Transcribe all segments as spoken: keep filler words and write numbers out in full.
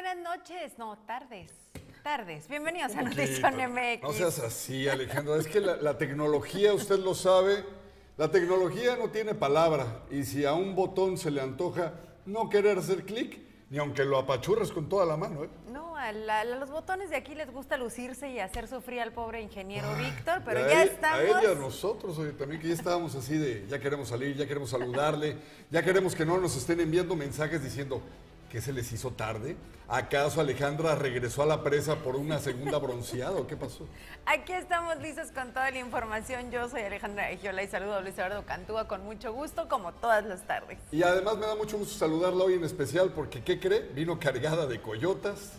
buenas noches. No, tardes. Tardes. Bienvenidos a NotizonaMX. No seas así, Alejandra. Es que la, la tecnología, usted lo sabe, la tecnología no tiene palabra. Y si a un botón se le antoja no querer hacer clic, ni aunque lo apachurres con toda la mano, ¿eh? No, a, la, a los botones de aquí les gusta lucirse y hacer sufrir al pobre ingeniero ah, Víctor, pero ya él, estamos... A él y a nosotros, oye, también que ya estábamos así de ya queremos salir, ya queremos saludarle, ya queremos que no nos estén enviando mensajes diciendo que se les hizo tarde. ¿Acaso Alejandra regresó a la presa por una segunda bronceada o qué pasó? Aquí estamos listos con toda la información. Yo soy Alejandra Egiola y saludo a Luis Eduardo Cantúa con mucho gusto, como todas las tardes. Y además me da mucho gusto saludarla hoy en especial porque, ¿qué cree? Vino cargada de coyotas,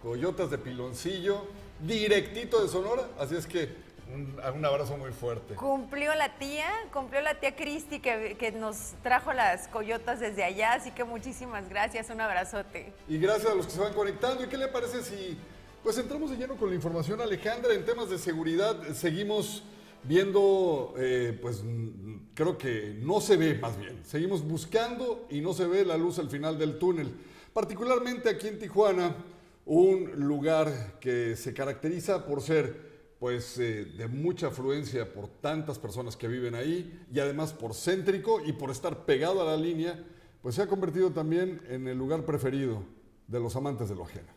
coyotas de piloncillo, directito de Sonora, así es que... Un, un abrazo muy fuerte. Cumplió la tía, cumplió la tía Cristi que, que nos trajo las coyotas desde allá, así que muchísimas gracias, un abrazote. Y gracias a los que se van conectando. ¿Y qué le parece si pues entramos de lleno con la información, Alejandra? En temas de seguridad seguimos viendo, eh, pues creo que no se ve más bien, seguimos buscando y no se ve la luz al final del túnel. Particularmente aquí en Tijuana, un lugar que se caracteriza por ser... pues eh, de mucha afluencia por tantas personas que viven ahí y además por céntrico y por estar pegado a la línea, pues se ha convertido también en el lugar preferido de los amantes de lo ajeno.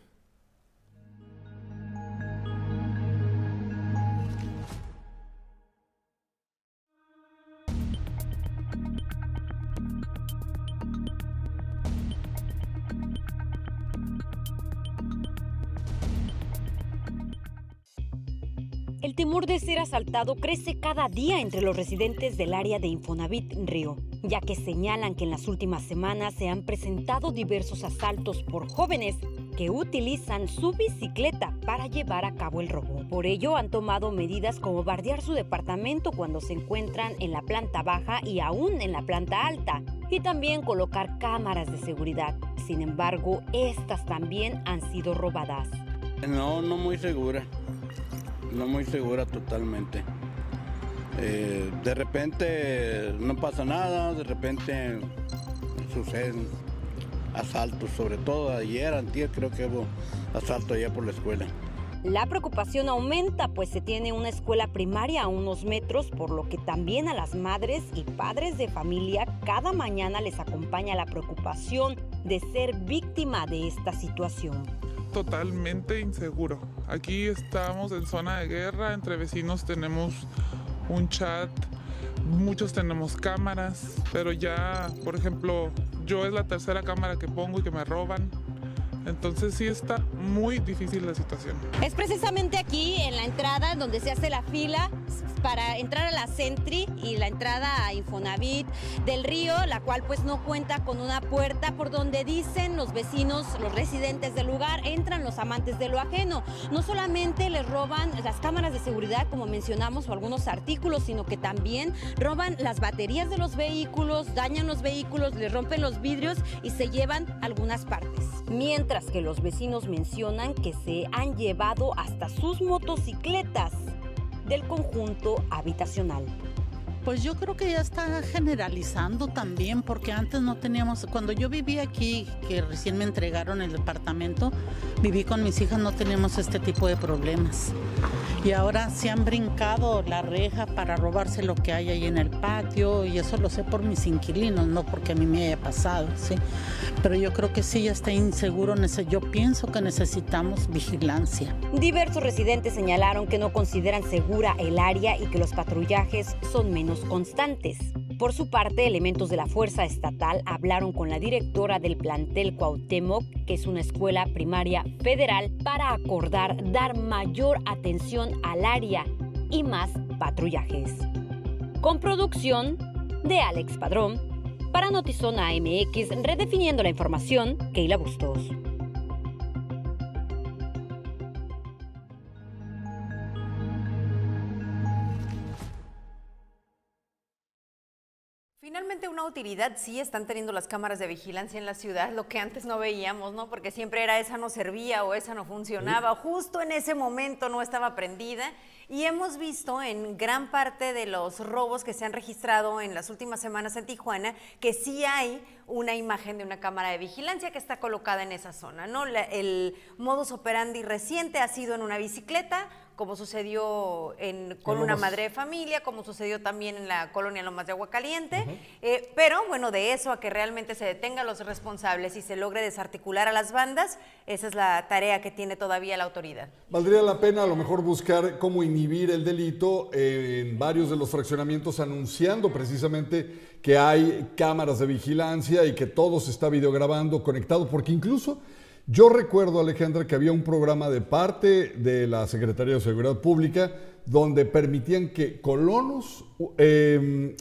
El temor de ser asaltado crece cada día entre los residentes del área de Infonavit Río, ya que señalan que en las últimas semanas se han presentado diversos asaltos por jóvenes que utilizan su bicicleta para llevar a cabo el robo. Por ello han tomado medidas como bardear su departamento cuando se encuentran en la planta baja y aún en la planta alta, y también colocar cámaras de seguridad. Sin embargo, estas también han sido robadas. No, no muy segura. No muy segura totalmente. Eh, de repente no pasa nada, de repente suceden asaltos, sobre todo ayer, antier creo que hubo asalto allá por la escuela. La preocupación aumenta, pues se tiene una escuela primaria a unos metros, por lo que también a las madres y padres de familia cada mañana les acompaña la preocupación de ser víctima de esta situación. Totalmente inseguro. Aquí estamos en zona de guerra, entre vecinos tenemos un chat, muchos tenemos cámaras, pero ya, por ejemplo, yo es la tercera cámara que pongo y que me roban. Entonces sí está muy difícil la situación. Es precisamente aquí, en la entrada, donde se hace la fila para entrar a la Sentry y la entrada a Infonavit del Río, la cual pues no cuenta con una puerta por donde dicen los vecinos, los residentes del lugar, entran los amantes de lo ajeno. No solamente les roban las cámaras de seguridad, como mencionamos, o algunos artículos, sino que también roban las baterías de los vehículos, dañan los vehículos, les rompen los vidrios y se llevan algunas partes. Mientras que los vecinos mencionan que se han llevado hasta sus motocicletas del conjunto habitacional. Pues yo creo que ya está generalizando también, porque antes no teníamos, cuando yo vivía aquí, que recién me entregaron el departamento, viví con mis hijas, no teníamos este tipo de problemas. Y ahora se han brincado la reja para robarse lo que hay ahí en el patio, y eso lo sé por mis inquilinos, no porque a mí me haya pasado, ¿sí? Pero yo creo que sí, ya está inseguro, yo pienso que necesitamos vigilancia. Diversos residentes señalaron que no consideran segura el área y que los patrullajes son menos constantes. Por su parte, elementos de la Fuerza Estatal hablaron con la directora del plantel Cuauhtémoc, que es una escuela primaria federal, para acordar dar mayor atención al área y más patrullajes. Con producción de Alex Padrón, para Notizona M X, redefiniendo la información, Keila Bustos. Finalmente, una utilidad sí están teniendo las cámaras de vigilancia en la ciudad, lo que antes no veíamos, ¿no? Porque siempre era esa no servía o esa no funcionaba, justo en ese momento no estaba prendida Y hemos visto en gran parte de los robos que se han registrado en las últimas semanas en Tijuana que sí hay una imagen de una cámara de vigilancia que está colocada en esa zona, ¿no? La, el modus operandi reciente ha sido en una bicicleta, como sucedió en, con una madre de familia, como sucedió también en la colonia Lomas de Agua Caliente, uh-huh. eh, pero bueno, de eso a que realmente se detengan los responsables y se logre desarticular a las bandas, esa es la tarea que tiene todavía la autoridad. Valdría la pena a lo mejor buscar cómo inhibir el delito eh, en varios de los fraccionamientos, anunciando precisamente que hay cámaras de vigilancia y que todo se está videograbando, conectado, porque incluso... Yo recuerdo, Alejandra, que había un programa de parte de la Secretaría de Seguridad Pública donde permitían que colonos eh,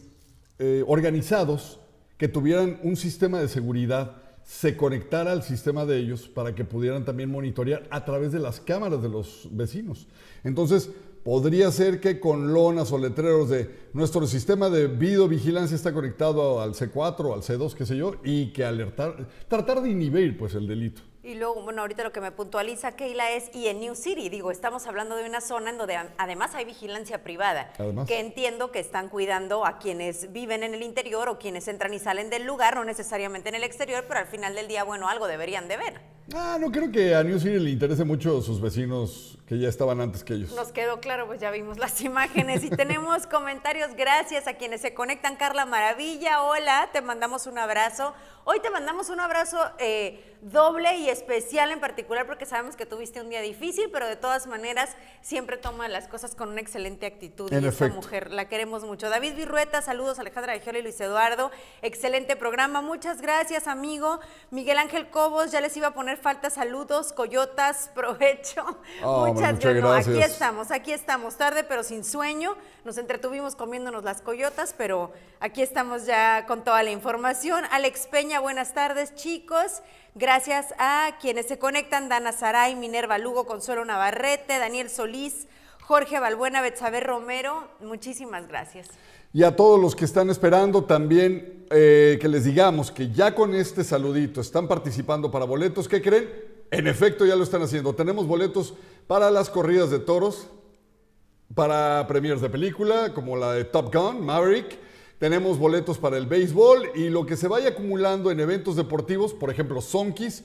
eh, organizados que tuvieran un sistema de seguridad se conectara al sistema de ellos para que pudieran también monitorear a través de las cámaras de los vecinos. Entonces, podría ser que con lonas o letreros de nuestro sistema de videovigilancia está conectado al C cuatro, al C dos, qué sé yo, y que alertar, tratar de inhibir pues el delito. Y luego, bueno, ahorita lo que me puntualiza Keila es, y en New City, digo, estamos hablando de una zona en donde además hay vigilancia privada, además, que entiendo que están cuidando a quienes viven en el interior o quienes entran y salen del lugar, no necesariamente en el exterior, pero al final del día, bueno, algo deberían de ver. Ah, no creo que a New City le interese mucho sus vecinos que ya estaban antes que ellos. Nos quedó claro, pues ya vimos las imágenes y tenemos comentarios, gracias a quienes se conectan. Carla Maravilla, hola, te mandamos un abrazo. Hoy te mandamos un abrazo eh, doble y especial en particular porque sabemos que tuviste un día difícil, pero de todas maneras siempre toma las cosas con una excelente actitud. En efecto. Esta mujer la queremos mucho. David Birrueta, saludos, Alejandra Egiola y Luis Eduardo, excelente programa, muchas gracias, amigo. Miguel Ángel Cobos, ya les iba a poner falta, saludos, coyotas, provecho. Oh, muchas, muchas no, gracias. Aquí estamos, aquí estamos, tarde pero sin sueño, nos entretuvimos comiéndonos las coyotas, pero aquí estamos ya con toda la información. Alex Peña, buenas tardes, chicos. Gracias a quienes se conectan: Dana Saray, Minerva Lugo, Consuelo Navarrete, Daniel Solís, Jorge Balbuena, Betsabe Romero. Muchísimas gracias. Y a todos los que están esperando también eh, que les digamos que ya con este saludito están participando para boletos. ¿Qué creen? En efecto, ya lo están haciendo. Tenemos boletos para las corridas de toros, para premiers de película, como la de Top Gun, Maverick. Tenemos boletos para el béisbol y lo que se vaya acumulando en eventos deportivos, por ejemplo, Sonkis.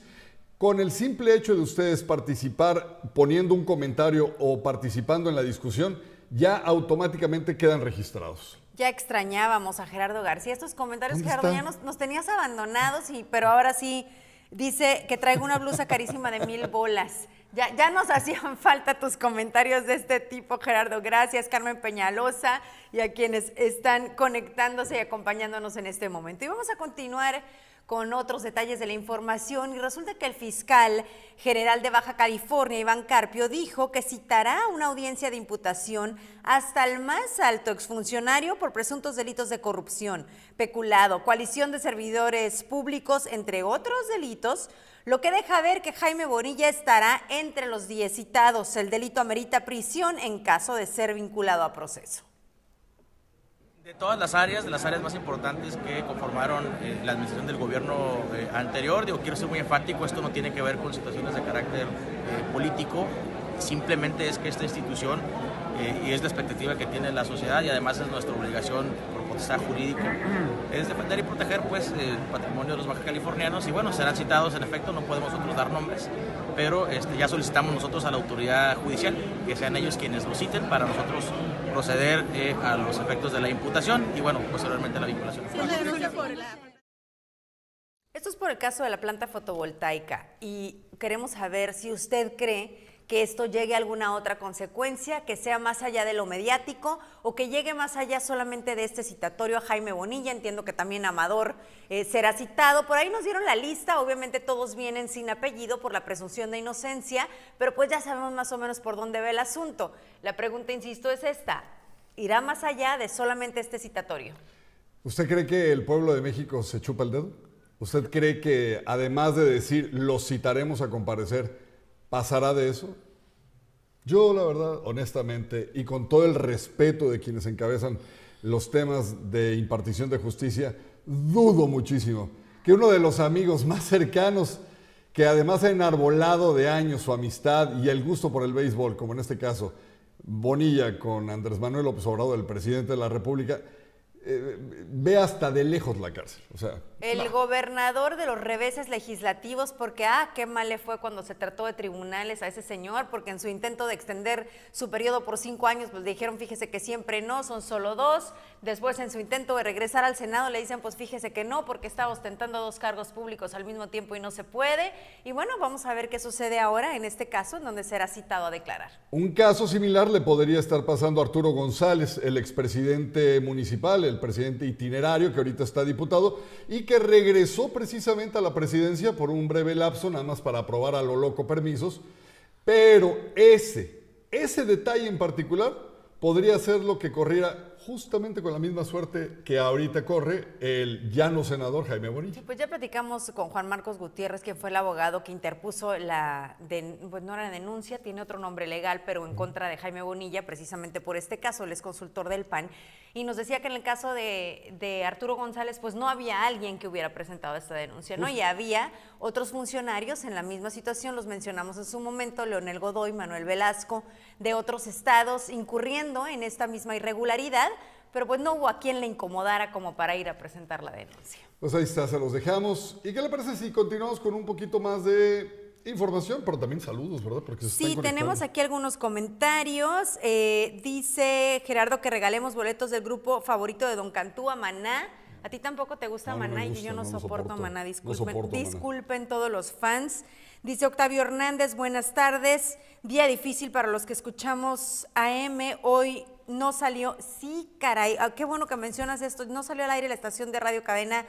Con el simple hecho de ustedes participar poniendo un comentario o participando en la discusión, ya automáticamente quedan registrados. Ya extrañábamos a Gerardo García. Estos comentarios, Gerardo, ya nos, nos tenías abandonados, y, pero ahora sí dice que traigo una blusa carísima de mil bolas. Ya, ya nos hacían falta tus comentarios de este tipo, Gerardo. Gracias, Carmen Peñalosa, y a quienes están conectándose y acompañándonos en este momento. Y vamos a continuar con otros detalles de la información. Y resulta que el fiscal general de Baja California, Iván Carpio, dijo que citará una audiencia de imputación hasta el más alto exfuncionario por presuntos delitos de corrupción, peculado, coalición de servidores públicos, entre otros delitos, lo que deja ver que Jaime Bonilla estará entre los diez citados. El delito amerita prisión en caso de ser vinculado a proceso. De todas las áreas, de las áreas más importantes que conformaron eh, la administración del gobierno eh, anterior, digo, quiero ser muy enfático, esto no tiene que ver con situaciones de carácter eh, político, simplemente es que esta institución, eh, y es la expectativa que tiene la sociedad, y además es nuestra obligación por potestad jurídica, es defender y proteger pues, el patrimonio de los bajacalifornianos, y bueno, serán citados en efecto, no podemos nosotros dar nombres, pero este, ya solicitamos nosotros a la autoridad judicial que sean ellos quienes lo citen para nosotros proceder eh, a los efectos de la imputación y bueno, posteriormente la vinculación. Esto es por el caso de la planta fotovoltaica y queremos saber si usted cree que esto llegue a alguna otra consecuencia, que sea más allá de lo mediático o que llegue más allá solamente de este citatorio a Jaime Bonilla. Entiendo que también Amador eh, será citado. Por ahí nos dieron la lista, obviamente todos vienen sin apellido por la presunción de inocencia, pero pues ya sabemos más o menos por dónde va el asunto. La pregunta, insisto, es esta. ¿Irá más allá de solamente este citatorio? ¿Usted cree que el pueblo de México se chupa el dedo? ¿Usted cree que además de decir los citaremos a comparecer, pasará de eso? Yo, la verdad, honestamente, y con todo el respeto de quienes encabezan los temas de impartición de justicia, dudo muchísimo que uno de los amigos más cercanos, que además ha enarbolado de años su amistad y el gusto por el béisbol, como en este caso, Bonilla con Andrés Manuel López Obrador, el presidente de la República, eh, ve hasta de lejos la cárcel. O sea, el no. gobernador de los reveses legislativos, porque ah, qué mal le fue cuando se trató de tribunales a ese señor, porque en su intento de extender su periodo por cinco años, pues le dijeron, fíjese que siempre no, son solo dos. Después, en su intento de regresar al Senado, le dicen, pues fíjese que no, porque estaba ostentando dos cargos públicos al mismo tiempo y no se puede. Y bueno, vamos a ver qué sucede ahora en este caso, en donde será citado a declarar. Un caso similar le podría estar pasando a Arturo González, el expresidente municipal, el presidente itinerario, que ahorita está diputado, y que que regresó precisamente a la presidencia por un breve lapso, nada más para aprobar a lo loco permisos, pero ese, ese detalle en particular podría ser lo que corriera justamente con la misma suerte que ahorita corre el llano senador Jaime Bonilla. Pues ya platicamos con Juan Marcos Gutiérrez, quien fue el abogado que interpuso la, de, pues no era denuncia, tiene otro nombre legal, pero en contra de Jaime Bonilla, precisamente por este caso, el exconsultor del P A N, y nos decía que en el caso de, de Arturo González, pues no había alguien que hubiera presentado esta denuncia, ¿no? Uf. Y había otros funcionarios en la misma situación, los mencionamos en su momento, Leonel Godoy, Manuel Velasco, de otros estados, incurriendo en esta misma irregularidad, pero pues no hubo a quien le incomodara como para ir a presentar la denuncia. Pues ahí está, se los dejamos. ¿Y qué le parece si continuamos con un poquito más de información, pero también saludos, ¿verdad? Porque se sí, tenemos aquí algunos comentarios. Eh, dice Gerardo que regalemos boletos del grupo favorito de Don Cantúa, Maná. A ti tampoco te gusta no, Maná no gusta, y yo no, no soporto, soporto Maná, disculpen, no soporto, disculpen Maná. Todos los fans. Dice Octavio Hernández, buenas tardes, día difícil para los que escuchamos A M, hoy no salió, sí caray, qué bueno que mencionas esto, no salió al aire la estación de Radio Cadena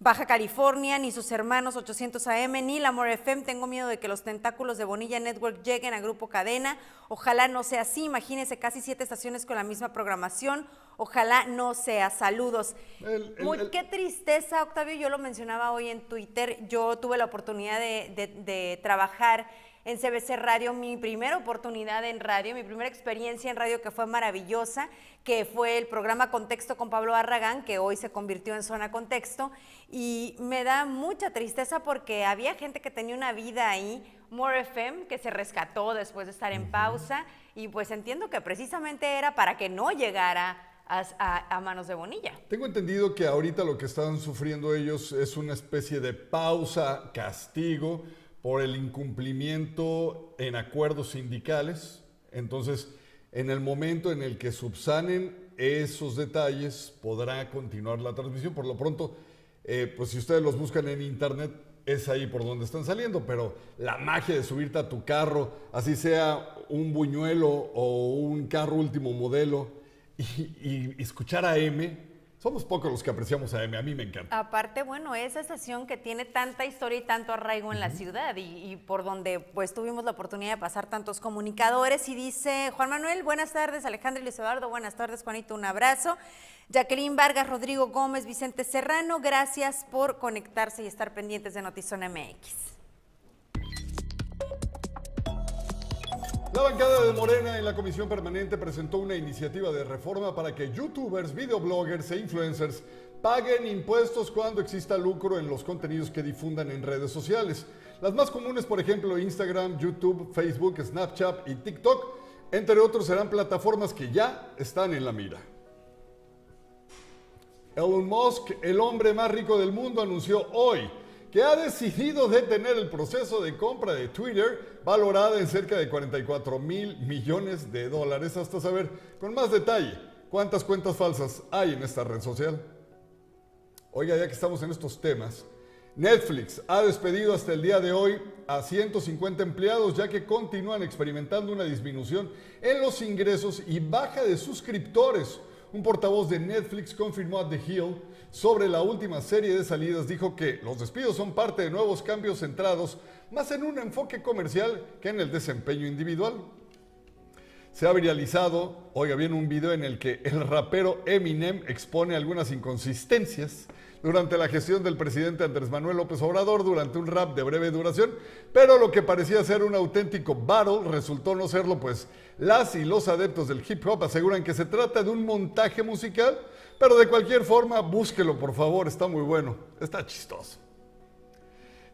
Baja California, ni sus hermanos ochocientos A M, ni la More F M, tengo miedo de que los tentáculos de Bonilla Network lleguen a Grupo Cadena, ojalá no sea así, imagínense casi siete estaciones con la misma programación, ojalá no sea, saludos. El, el, Muy, el, qué tristeza, Octavio, yo lo mencionaba hoy en Twitter, yo tuve la oportunidad de, de, de trabajar en C B C Radio, mi primera oportunidad en radio, mi primera experiencia en radio que fue maravillosa, que fue el programa Contexto con Pablo Arragán, que hoy se convirtió en Zona Contexto, y me da mucha tristeza porque había gente que tenía una vida ahí, More F M, que se rescató después de estar en pausa, y pues entiendo que precisamente era para que no llegara a, a, a manos de Bonilla. Tengo entendido que ahorita lo que están sufriendo ellos es una especie de pausa, castigo, por el incumplimiento en acuerdos sindicales. Entonces, en el momento en el que subsanen esos detalles, podrá continuar la transmisión. Por lo pronto, eh, pues si ustedes los buscan en internet, es ahí por donde están saliendo, pero la magia de subirte a tu carro, así sea un buñuelo o un carro último modelo, y, y escuchar a M... Somos pocos los que apreciamos a M, a mí me encanta. Aparte, bueno, esa estación que tiene tanta historia y tanto arraigo en uh-huh. la ciudad y, y por donde pues tuvimos la oportunidad de pasar tantos comunicadores. Y dice Juan Manuel, buenas tardes, Alejandra y Luis Eduardo, buenas tardes, Juanito, un abrazo. Jacqueline Vargas, Rodrigo Gómez, Vicente Serrano, gracias por conectarse y estar pendientes de Notizona M X. La bancada de Morena en la Comisión Permanente presentó una iniciativa de reforma para que youtubers, videobloggers e influencers paguen impuestos cuando exista lucro en los contenidos que difundan en redes sociales. Las más comunes, por ejemplo, Instagram, YouTube, Facebook, Snapchat y TikTok, entre otros, serán plataformas que ya están en la mira. Elon Musk, el hombre más rico del mundo, anunció hoy que ha decidido detener el proceso de compra de Twitter, valorada en cerca de cuarenta y cuatro mil millones de dólares, hasta saber con más detalle cuántas cuentas falsas hay en esta red social. Oiga, ya que estamos en estos temas, Netflix ha despedido hasta el día de hoy a ciento cincuenta empleados, ya que continúan experimentando una disminución en los ingresos y baja de suscriptores. Un portavoz de Netflix confirmó a The Hill sobre la última serie de salidas, dijo que los despidos son parte de nuevos cambios centrados más en un enfoque comercial que en el desempeño individual. Se ha viralizado, oiga bien, un video en el que el rapero Eminem expone algunas inconsistencias durante la gestión del presidente Andrés Manuel López Obrador durante un rap de breve duración, pero lo que parecía ser un auténtico battle resultó no serlo, pues las y los adeptos del hip hop aseguran que se trata de un montaje musical, pero de cualquier forma, búsquelo por favor, está muy bueno, está chistoso.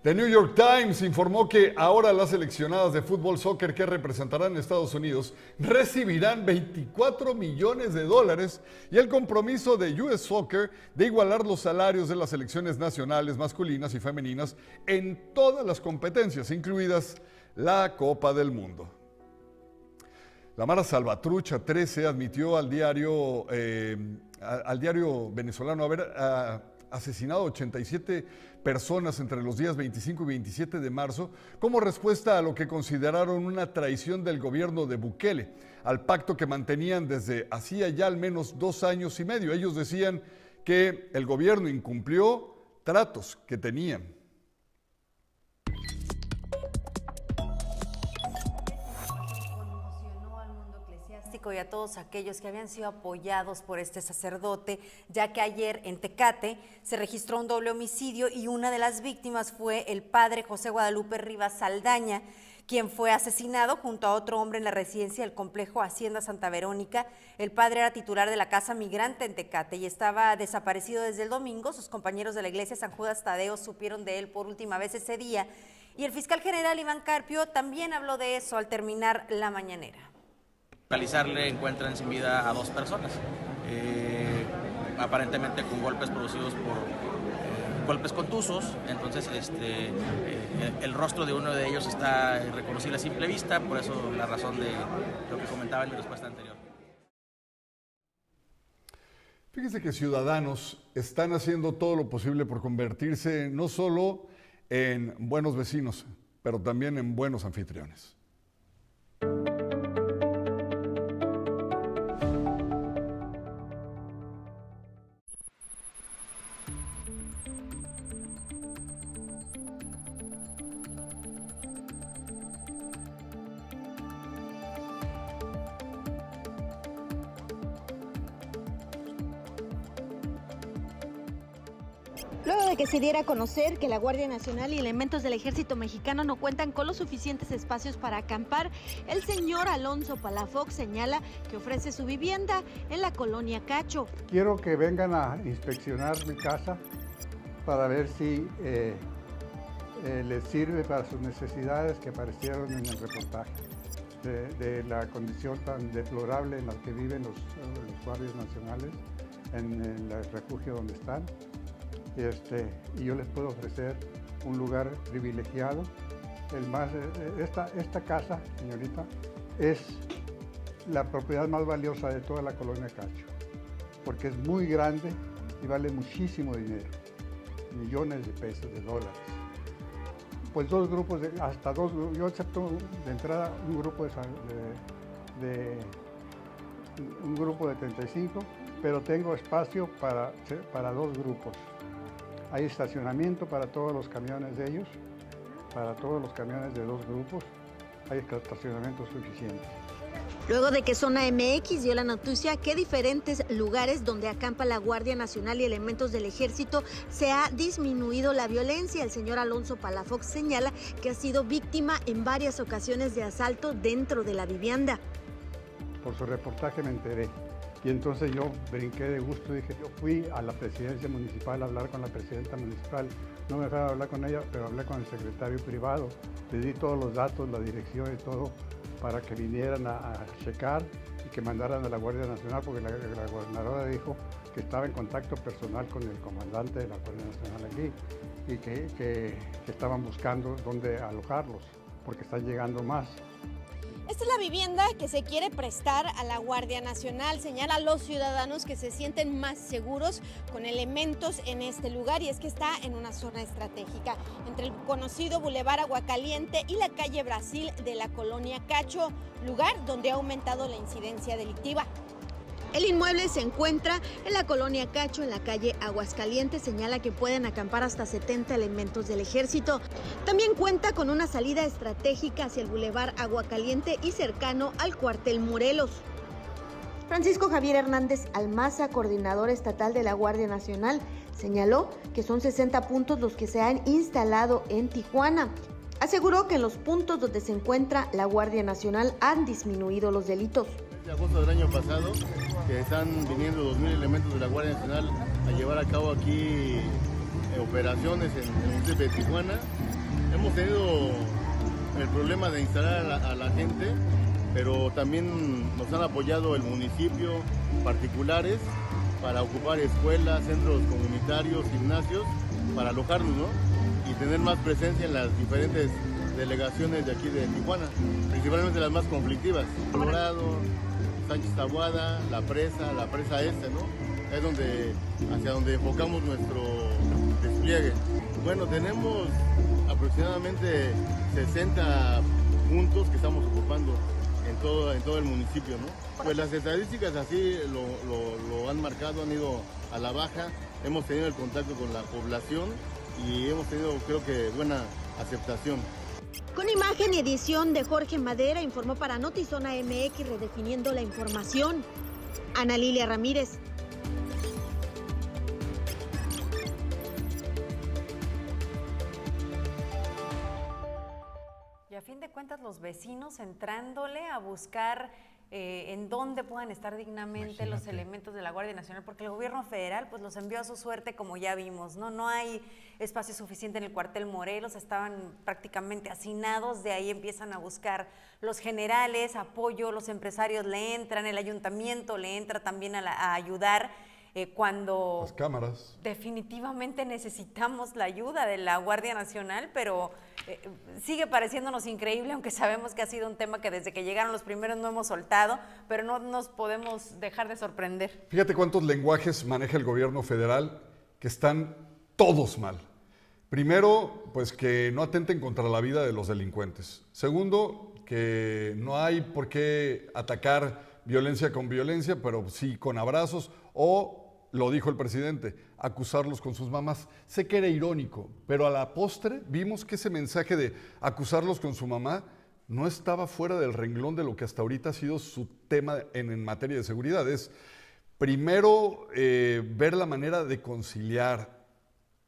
The New York Times informó que ahora las seleccionadas de fútbol soccer que representarán a Estados Unidos recibirán veinticuatro millones de dólares y el compromiso de U S Soccer de igualar los salarios de las selecciones nacionales masculinas y femeninas en todas las competencias, incluidas la Copa del Mundo. La Mara Salvatrucha trece admitió al diario, eh, al diario venezolano haber a, asesinado ochenta y siete personas entre los días veinticinco y veintisiete de marzo como respuesta a lo que consideraron una traición del gobierno de Bukele al pacto que mantenían desde hacía ya al menos dos años y medio. Ellos decían que el gobierno incumplió tratos que tenían. Y a todos aquellos que habían sido apoyados por este sacerdote, ya que ayer en Tecate se registró un doble homicidio y una de las víctimas fue el padre José Guadalupe Rivas Saldaña, quien fue asesinado junto a otro hombre en la residencia del complejo Hacienda Santa Verónica. El padre era titular de la Casa Migrante en Tecate y estaba desaparecido desde el domingo. Sus compañeros de la iglesia San Judas Tadeo supieron de él por última vez ese día y el fiscal general Iván Carpio también habló de eso al terminar la mañanera. Localizarle encuentran sin vida a dos personas, eh, aparentemente con golpes producidos por eh, golpes contusos. Entonces este, eh, el rostro de uno de ellos está reconocible a simple vista, por eso la razón de lo que comentaba en mi respuesta anterior. Fíjense que ciudadanos están haciendo todo lo posible por convertirse no solo en buenos vecinos, pero también en buenos anfitriones. Que se diera a conocer que la Guardia Nacional y elementos del Ejército Mexicano no cuentan con los suficientes espacios para acampar, el señor Alonso Palafox señala que ofrece su vivienda en la colonia Cacho. Quiero que vengan a inspeccionar mi casa para ver si eh, eh, les sirve para sus necesidades que aparecieron en el reportaje de, de la condición tan deplorable en la que viven los, los guardias nacionales en el refugio donde están. Este, y yo les puedo ofrecer un lugar privilegiado. El más, esta, esta casa, señorita, es la propiedad más valiosa de toda la colonia Cacho, porque es muy grande y vale muchísimo dinero, millones de pesos, de dólares. Pues dos grupos, de, hasta dos grupos, yo acepto de entrada un grupo de, de, de, un grupo de treinta y cinco, pero tengo espacio para, para dos grupos. Hay estacionamiento para todos los camiones de ellos, para todos los camiones de dos grupos, hay estacionamiento suficiente. Luego de que Zona M X dio la noticia que diferentes lugares donde acampa la Guardia Nacional y elementos del Ejército se ha disminuido la violencia, el señor Alonso Palafox señala que ha sido víctima en varias ocasiones de asalto dentro de la vivienda. Por su reportaje me enteré. Y entonces yo brinqué de gusto, dije, yo fui a la presidencia municipal a hablar con la presidenta municipal. No me dejaron hablar con ella, pero hablé con el secretario privado. Le di todos los datos, la dirección y todo, para que vinieran a, a checar y que mandaran a la Guardia Nacional, porque la, la gobernadora dijo que estaba en contacto personal con el comandante de la Guardia Nacional aquí y que, que, que estaban buscando dónde alojarlos, porque están llegando más. Esta es la vivienda que se quiere prestar a la Guardia Nacional. Señala a los ciudadanos que se sienten más seguros con elementos en este lugar, y es que está en una zona estratégica, entre el conocido Boulevard Aguacaliente y la calle Brasil de la colonia Cacho, lugar donde ha aumentado la incidencia delictiva. El inmueble se encuentra en la colonia Cacho, en la calle Aguascalientes. Señala que pueden acampar hasta setenta elementos del Ejército. También cuenta con una salida estratégica hacia el Boulevard Aguacaliente y cercano al Cuartel Morelos. Francisco Javier Hernández Almaza, coordinador estatal de la Guardia Nacional, señaló que son sesenta puntos los que se han instalado en Tijuana. Aseguró que en los puntos donde se encuentra la Guardia Nacional han disminuido los delitos. De agosto del año pasado, que están viniendo dos mil elementos de la Guardia Nacional a llevar a cabo aquí operaciones en el municipio de Tijuana. Hemos tenido el problema de instalar a la, a la gente, pero también nos han apoyado el municipio, particulares, para ocupar escuelas, centros comunitarios, gimnasios, para alojarnos, ¿no? Y tener más presencia en las diferentes delegaciones de aquí de Tijuana, principalmente las más conflictivas, Colorado, Sánchez Taboada, La Presa, La Presa Este, ¿no? Es donde, hacia donde enfocamos nuestro despliegue. Bueno, tenemos aproximadamente sesenta puntos que estamos ocupando en todo, en todo el municipio, ¿no? Pues las estadísticas así lo, lo, lo han marcado, han ido a la baja, hemos tenido el contacto con la población y hemos tenido, creo que, buena aceptación. Con imagen y edición de Jorge Madera, informó para Notizona M X, redefiniendo la información, Ana Lilia Ramírez. Y a fin de cuentas, los vecinos entrándole a buscar eh, en dónde puedan estar dignamente, imagínate, los elementos de la Guardia Nacional, porque el gobierno federal pues los envió a su suerte, como ya vimos, ¿no? No hay espacio suficiente en el Cuartel Morelos, estaban prácticamente hacinados, de ahí empiezan a buscar los generales, apoyo, los empresarios le entran, el ayuntamiento le entra también a, la, a ayudar eh, cuando... Las cámaras. Definitivamente necesitamos la ayuda de la Guardia Nacional, pero eh, sigue pareciéndonos increíble, aunque sabemos que ha sido un tema que desde que llegaron los primeros no hemos soltado, pero no nos podemos dejar de sorprender. Fíjate cuántos lenguajes maneja el gobierno federal que están todos mal. Primero, pues que no atenten contra la vida de los delincuentes. Segundo, que no hay por qué atacar violencia con violencia, pero sí con abrazos o, lo dijo el presidente, acusarlos con sus mamás. Sé que era irónico, pero a la postre vimos que ese mensaje de acusarlos con su mamá no estaba fuera del renglón de lo que hasta ahorita ha sido su tema en, en materia de seguridad. Es primero eh, ver la manera de conciliar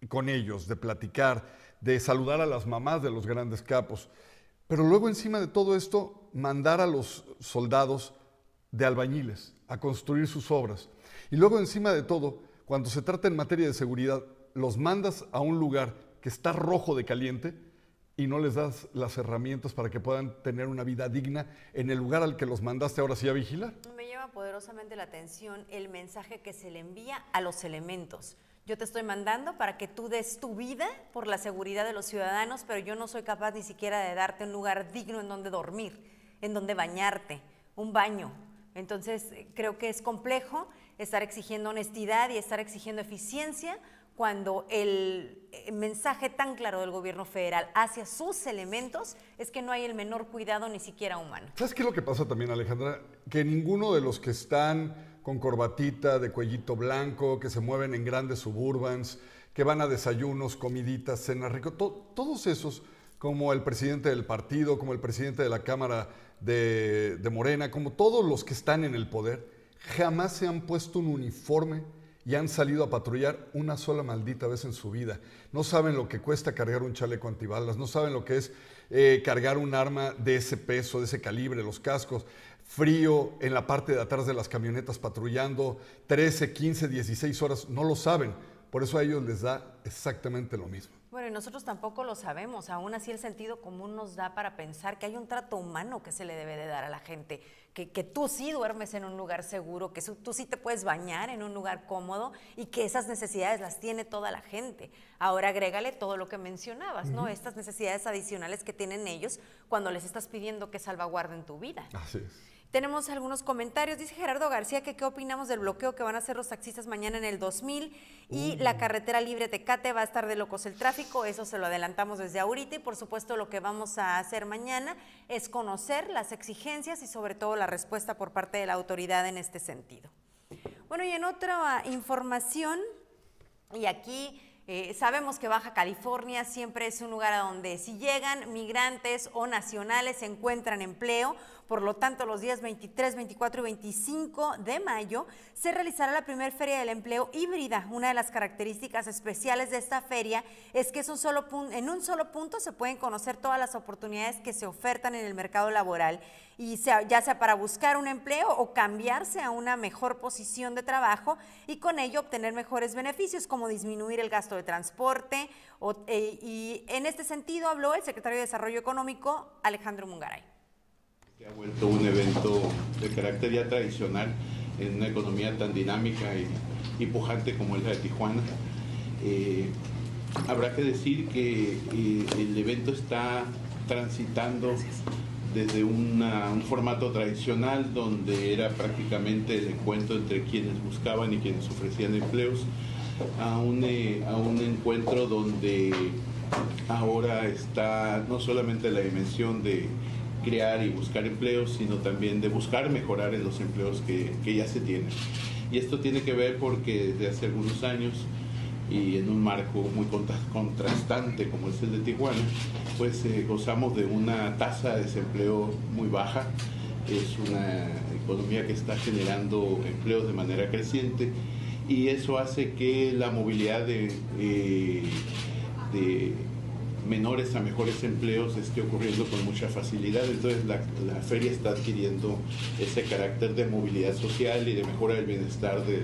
con ellos, de platicar, de saludar a las mamás de los grandes capos. Pero luego, encima de todo esto, mandar a los soldados de albañiles a construir sus obras. Y luego, encima de todo, cuando se trata en materia de seguridad, los mandas a un lugar que está rojo de caliente y no les das las herramientas para que puedan tener una vida digna en el lugar al que los mandaste ahora sí a vigilar. Me llama poderosamente la atención el mensaje que se le envía a los elementos. Yo te estoy mandando para que tú des tu vida por la seguridad de los ciudadanos, pero yo no soy capaz ni siquiera de darte un lugar digno en donde dormir, en donde bañarte, un baño. Entonces, creo que es complejo estar exigiendo honestidad y estar exigiendo eficiencia cuando el mensaje tan claro del gobierno federal hacia sus elementos es que no hay el menor cuidado ni siquiera humano. ¿Sabes qué es lo que pasa también, Alejandra? Que ninguno de los que están con corbatita, de cuellito blanco, que se mueven en grandes suburbans, que van a desayunos, comiditas, cenas ricas, to- todos esos, como el presidente del partido, como el presidente de la Cámara de, de Morena, como todos los que están en el poder, jamás se han puesto un uniforme y han salido a patrullar una sola maldita vez en su vida. No saben lo que cuesta cargar un chaleco antibalas, no saben lo que es eh, cargar un arma de ese peso, de ese calibre, los cascos. Frío en la parte de atrás de las camionetas patrullando trece, quince, dieciséis horas, no lo saben. Por eso a ellos les da exactamente lo mismo. Bueno, y nosotros tampoco lo sabemos. Aún así el sentido común nos da para pensar que hay un trato humano que se le debe de dar a la gente, que, que tú sí duermes en un lugar seguro, que tú sí te puedes bañar en un lugar cómodo y que esas necesidades las tiene toda la gente. Ahora agrégale todo lo que mencionabas, ¿no? Uh-huh. Estas necesidades adicionales que tienen ellos cuando les estás pidiendo que salvaguarden tu vida. Así es. Tenemos algunos comentarios. Dice Gerardo García que qué opinamos del bloqueo que van a hacer los taxistas mañana en el dos mil y uh. la carretera libre Tecate, va a estar de locos el tráfico, eso se lo adelantamos desde ahorita y por supuesto lo que vamos a hacer mañana es conocer las exigencias y sobre todo la respuesta por parte de la autoridad en este sentido. Bueno, y en otra información, y aquí... Eh, sabemos que Baja California siempre es un lugar a donde si llegan migrantes o nacionales encuentran empleo, por lo tanto los días veintitrés, veinticuatro y veinticinco de mayo se realizará la primera feria del empleo híbrida. Una de las características especiales de esta feria es que es un solo pun- en un solo punto se pueden conocer todas las oportunidades que se ofertan en el mercado laboral, y sea, ya sea para buscar un empleo o cambiarse a una mejor posición de trabajo y con ello obtener mejores beneficios como disminuir el gasto gasto de transporte. O, eh, y en este sentido habló el secretario de Desarrollo Económico, Alejandro Mungaray. Se ha vuelto un evento de carácter ya tradicional en una economía tan dinámica y, y pujante como es la de Tijuana. Eh, habrá que decir que eh, el evento está transitando Gracias. desde una, un formato tradicional donde era prácticamente el encuentro entre quienes buscaban y quienes ofrecían empleos a un, eh, a un encuentro donde ahora está no solamente la dimensión de crear y buscar empleos, sino también de buscar mejorar en los empleos que, que ya se tienen. Y esto tiene que ver porque desde hace algunos años y en un marco muy contrastante como es el de Tijuana, pues eh, gozamos de una tasa de desempleo muy baja. Es una economía que está generando empleos de manera creciente y eso hace que la movilidad de, eh, de menores a mejores empleos esté ocurriendo con mucha facilidad. Entonces la, la feria está adquiriendo ese carácter de movilidad social y de mejora del bienestar de,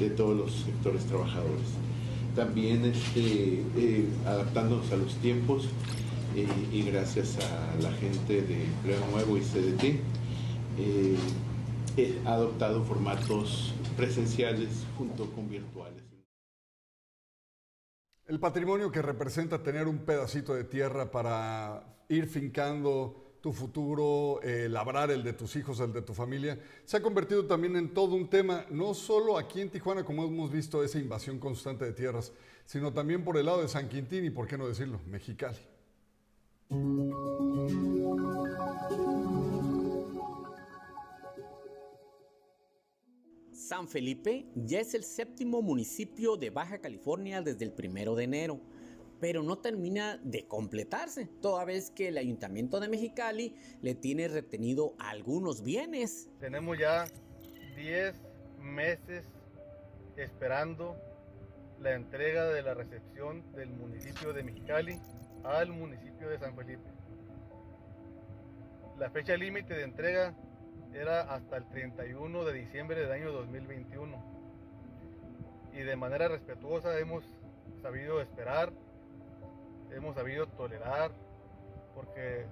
de todos los sectores trabajadores. También este, eh, adaptándonos a los tiempos eh, y gracias a la gente de Empleo Nuevo y C D T eh, eh, ha adoptado formatos presenciales junto con virtuales. El patrimonio que representa tener un pedacito de tierra para ir fincando tu futuro, eh, labrar el de tus hijos, el de tu familia, se ha convertido también en todo un tema, no solo aquí en Tijuana, como hemos visto esa invasión constante de tierras, sino también por el lado de San Quintín y, por qué no decirlo, Mexicali. San Felipe ya es el séptimo municipio de Baja California desde el primero de enero, pero no termina de completarse, toda vez que el Ayuntamiento de Mexicali le tiene retenido algunos bienes. Tenemos ya diez meses esperando la entrega de la recepción del municipio de Mexicali al municipio de San Felipe. La fecha límite de entrega era hasta el treinta y uno de diciembre del año dos mil veintiuno y de manera respetuosa hemos sabido esperar, hemos sabido tolerar, porque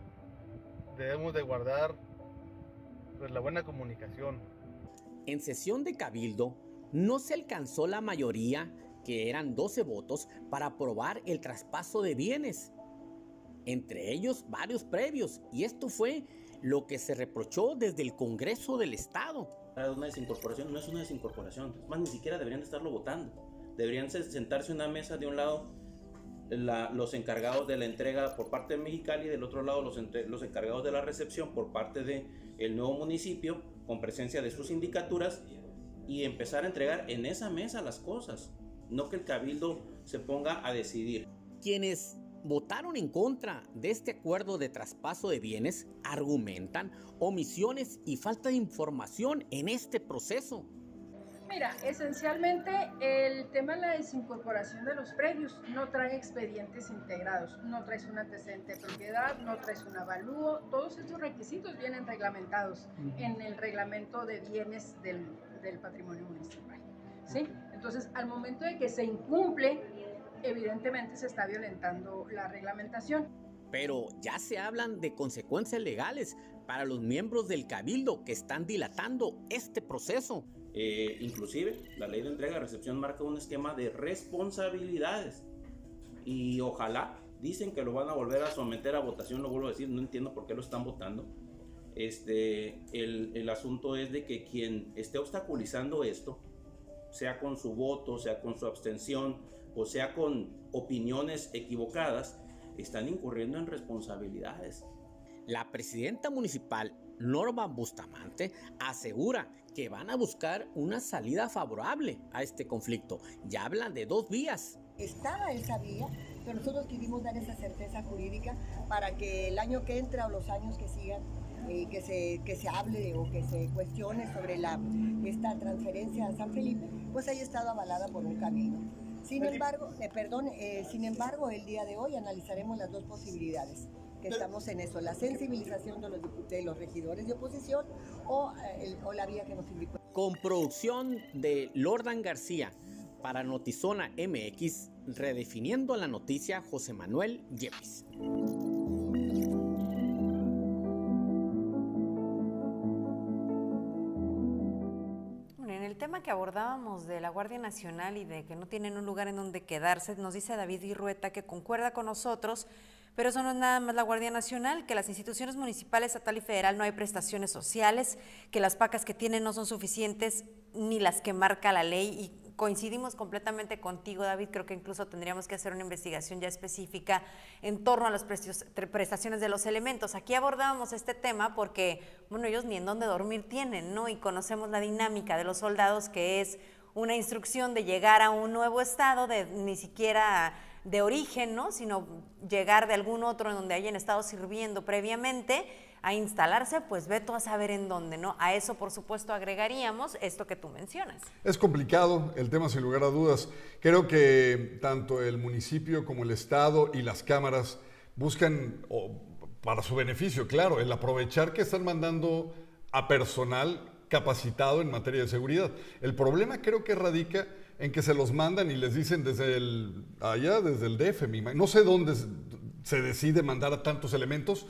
debemos de guardar pues, la buena comunicación. En sesión de Cabildo no se alcanzó la mayoría, que eran doce votos, para aprobar el traspaso de bienes, entre ellos varios previos, y esto fue lo que se reprochó desde el Congreso del Estado. Una desincorporación no es una desincorporación, más ni siquiera deberían de estarlo votando. Deberían sentarse en una mesa de un lado la, los encargados de la entrega por parte de Mexicali y del otro lado los, los encargados de la recepción por parte del nuevo municipio con presencia de sus sindicaturas y empezar a entregar en esa mesa las cosas, no que el Cabildo se ponga a decidir. Quienes votaron en contra de este acuerdo de traspaso de bienes argumentan omisiones y falta de información en este proceso. Mira, esencialmente el tema de la desincorporación de los predios no trae expedientes integrados, no traes un antecedente de propiedad, no traes un avalúo, todos estos requisitos vienen reglamentados en el reglamento de bienes del, del patrimonio municipal, ¿sí? Entonces, al momento de que se incumple, evidentemente se está violentando la reglamentación. Pero ya se hablan de consecuencias legales para los miembros del Cabildo que están dilatando este proceso. Eh, inclusive, la ley de entrega y recepción marca un esquema de responsabilidades. Y ojalá, dicen que lo van a volver a someter a votación, lo vuelvo a decir, no entiendo por qué lo están votando. Este, el, el asunto es de que quien esté obstaculizando esto, sea con su voto, sea con su abstención, o sea con opiniones equivocadas, están incurriendo en responsabilidades. La presidenta municipal, Norma Bustamante, asegura que van a buscar una salida favorable a este conflicto. Ya hablan de dos vías. Estaba esa vía, pero nosotros quisimos dar esa certeza jurídica para que el año que entra o los años que sigan, eh, que, se, que se hable o que se cuestione sobre la, esta transferencia a San Felipe, pues haya estado avalada por un cabildo. Sin embargo, eh, perdón, eh, sin embargo, el día de hoy analizaremos las dos posibilidades, que estamos en eso, la sensibilización de los, de los regidores de oposición o, eh, el, o la vía que nos indicó. Con producción de Lordan García para Notizona M X, Redefiniendo la noticia, José Manuel Yepes. El tema que abordábamos de la Guardia Nacional y de que no tienen un lugar en donde quedarse, nos dice David Birrueta que concuerda con nosotros, pero eso no es nada más la Guardia Nacional, que las instituciones municipales, estatal y federal no hay prestaciones sociales, que las pacas que tienen no son suficientes ni las que marca la ley, y coincidimos completamente contigo, David. Creo que incluso tendríamos que hacer una investigación ya específica en torno a las prestaciones de los elementos. Aquí abordábamos este tema porque, bueno, ellos ni en dónde dormir tienen, ¿no? Y conocemos la dinámica de los soldados, que es una instrucción de llegar a un nuevo estado, de ni siquiera de origen, ¿no? Sino llegar de algún otro en donde hayan estado sirviendo previamente a instalarse, pues ve tú a saber en dónde, ¿no? A eso, por supuesto, agregaríamos esto que tú mencionas. Es complicado el tema, sin lugar a dudas. Creo que tanto el municipio como el estado y las cámaras buscan, oh, para su beneficio, claro, el aprovechar que están mandando a personal capacitado en materia de seguridad. El problema creo que radica en que se los mandan y les dicen desde el, allá, desde el D F, no sé dónde se decide mandar a tantos elementos,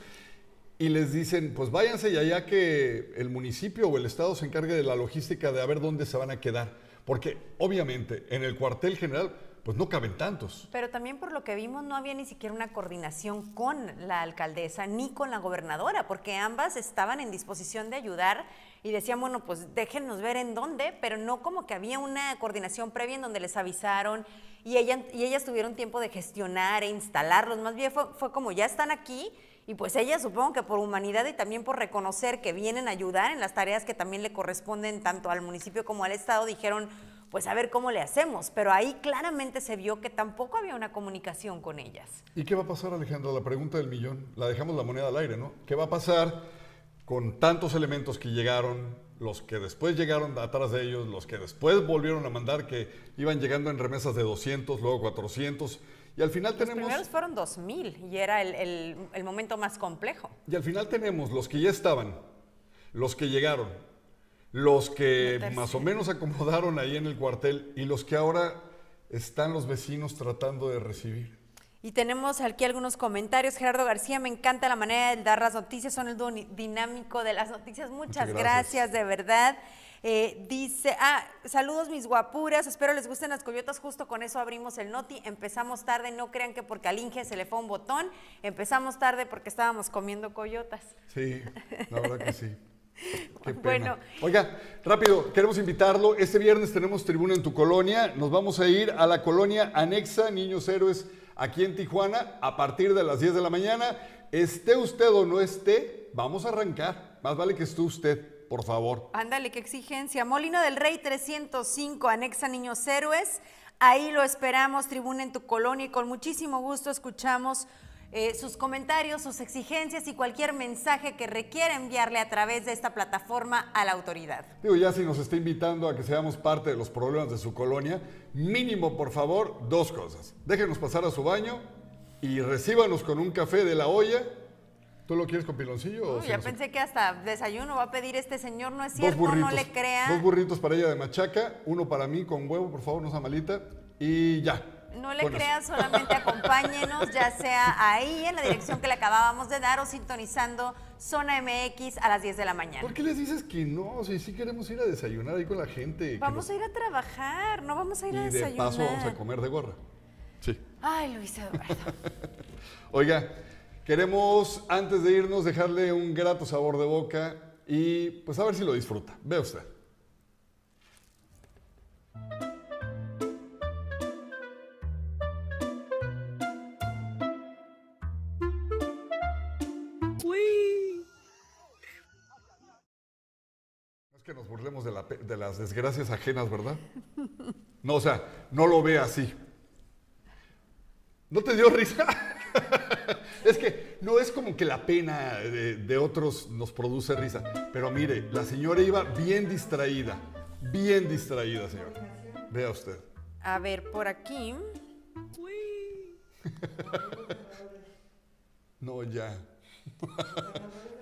y les dicen, pues váyanse, y allá que el municipio o el estado se encargue de la logística de a ver dónde se van a quedar, porque obviamente en el cuartel general pues no caben tantos. Pero también, por lo que vimos, no había ni siquiera una coordinación con la alcaldesa ni con la gobernadora, porque ambas estaban en disposición de ayudar y decían, bueno, pues déjennos ver en dónde, pero no como que había una coordinación previa en donde les avisaron y, ella, y ellas tuvieron tiempo de gestionar e instalarlos. Más bien fue, fue como, ya están aquí, y pues ellas, supongo que por humanidad y también por reconocer que vienen a ayudar en las tareas que también le corresponden tanto al municipio como al estado, dijeron, pues a ver cómo le hacemos. Pero ahí claramente se vio que tampoco había una comunicación con ellas. ¿Y qué va a pasar, Alejandra? La pregunta del millón, la dejamos la moneda al aire, ¿no? ¿Qué va a pasar con tantos elementos que llegaron, los que después llegaron atrás de ellos, los que después volvieron a mandar, que iban llegando en remesas de doscientos, luego cuatrocientos, y al final los tenemos... Los primeros fueron dos mil y era el, el, el momento más complejo. Y al final tenemos los que ya estaban, los que llegaron, los que más o menos acomodaron ahí en el cuartel y los que ahora están los vecinos tratando de recibir. Y tenemos aquí algunos comentarios. Gerardo García, me encanta la manera de dar las noticias, son el dinámico de las noticias. Muchas, Muchas gracias. gracias, de verdad. Eh, dice, ah, saludos mis guapuras, espero les gusten las coyotas, justo con eso abrimos el noti, empezamos tarde, no crean que porque al Inge se le fue un botón, empezamos tarde porque estábamos comiendo coyotas. Sí, la verdad que sí. Qué pena. Bueno. Oiga, rápido, queremos invitarlo. Este viernes tenemos tribuna en tu colonia. Nos vamos a ir a la colonia Anexa Niños Héroes, aquí en Tijuana, a partir de las diez de la mañana. Esté usted o no esté, vamos a arrancar. Más vale que esté usted, por favor. Ándale, qué exigencia. Molino del Rey trescientos cinco, Anexa Niños Héroes. Ahí lo esperamos, tribuna en tu colonia. Y con muchísimo gusto escuchamos Eh, sus comentarios, sus exigencias y cualquier mensaje que requiera enviarle a través de esta plataforma a la autoridad. Digo, ya si nos está invitando a que seamos parte de los problemas de su colonia, mínimo, por favor, dos cosas. Déjenos pasar a su baño y recíbanos con un café de la olla. ¿Tú lo quieres con piloncillo? Uy, o ya pensé que hasta desayuno va a pedir este señor, no es cierto, burritos, no le crean. Dos burritos para ella de machaca, uno para mí con huevo, por favor, no samalita, y ya. No le bueno. creas, solamente acompáñenos, ya sea ahí en la dirección que le acabábamos de dar o sintonizando Zona M X a las diez de la mañana. ¿Por qué les dices que no? Si sí queremos ir a desayunar ahí con la gente. Vamos nos... a ir a trabajar, no vamos a ir y a desayunar. Y de paso vamos a comer de gorra. Sí. Ay, Luis Eduardo. Oiga, queremos antes de irnos dejarle un grato sabor de boca y pues a ver si lo disfruta. Ve usted. Que nos burlemos de, la, de las desgracias ajenas, ¿verdad? No, o sea, no lo vea así. ¿No te dio risa? Es que no es como que la pena de, de otros nos produce risa. Pero mire, la señora iba bien distraída. Bien distraída, señora. Vea usted. A ver, por aquí. No, ya.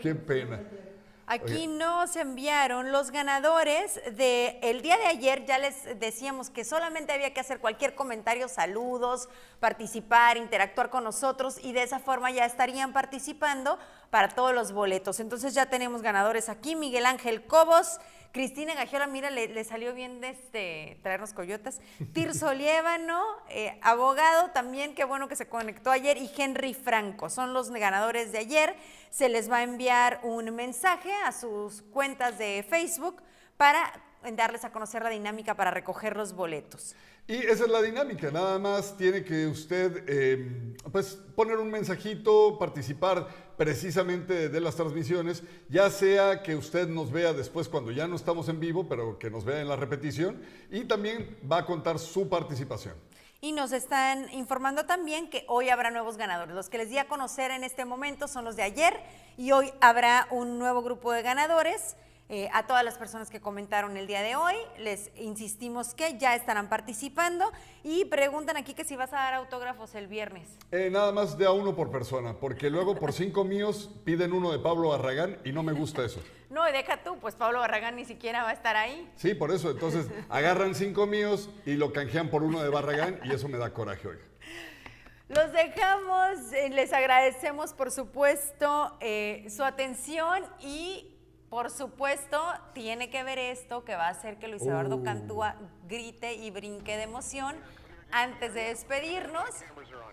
Qué pena. Aquí nos enviaron los ganadores de el día de ayer. Ya les decíamos que solamente había que hacer cualquier comentario, saludos, participar, interactuar con nosotros y de esa forma ya estarían participando para todos los boletos. Entonces ya tenemos ganadores aquí, Miguel Ángel Cobos, Cristina Gagiola, mira, le, le salió bien de este, traernos coyotas, Tirso Liévano, eh, abogado también, qué bueno que se conectó ayer, y Henry Franco, son los ganadores de ayer. Se les va a enviar un mensaje a sus cuentas de Facebook para darles a conocer la dinámica para recoger los boletos. Y esa es la dinámica, nada más tiene que usted eh, pues poner un mensajito, participar precisamente de las transmisiones, ya sea que usted nos vea después cuando ya no estamos en vivo, pero que nos vea en la repetición, y también va a contar su participación. Y nos están informando también que hoy habrá nuevos ganadores. Los que les di a conocer en este momento son los de ayer, y hoy habrá un nuevo grupo de ganadores. Eh, a todas las personas que comentaron el día de hoy, les insistimos que ya estarán participando, y preguntan aquí que si vas a dar autógrafos el viernes. Eh, nada más de a uno por persona, porque luego por cinco míos piden uno de Pablo Arragán y no me gusta eso. No, deja tú, pues Pablo Barragán ni siquiera va a estar ahí. Sí, por eso, entonces agarran cinco míos y lo canjean por uno de Barragán y eso me da coraje, oiga. Los dejamos, les agradecemos por supuesto eh, su atención y... por supuesto, tiene que ver esto que va a hacer que Luis Eduardo uh. Cantúa grite y brinque de emoción antes de despedirnos.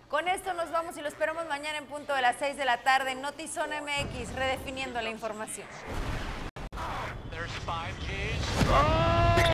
Con esto nos vamos y lo esperamos mañana en punto de las seis de la tarde en Notizona M X, redefiniendo la información.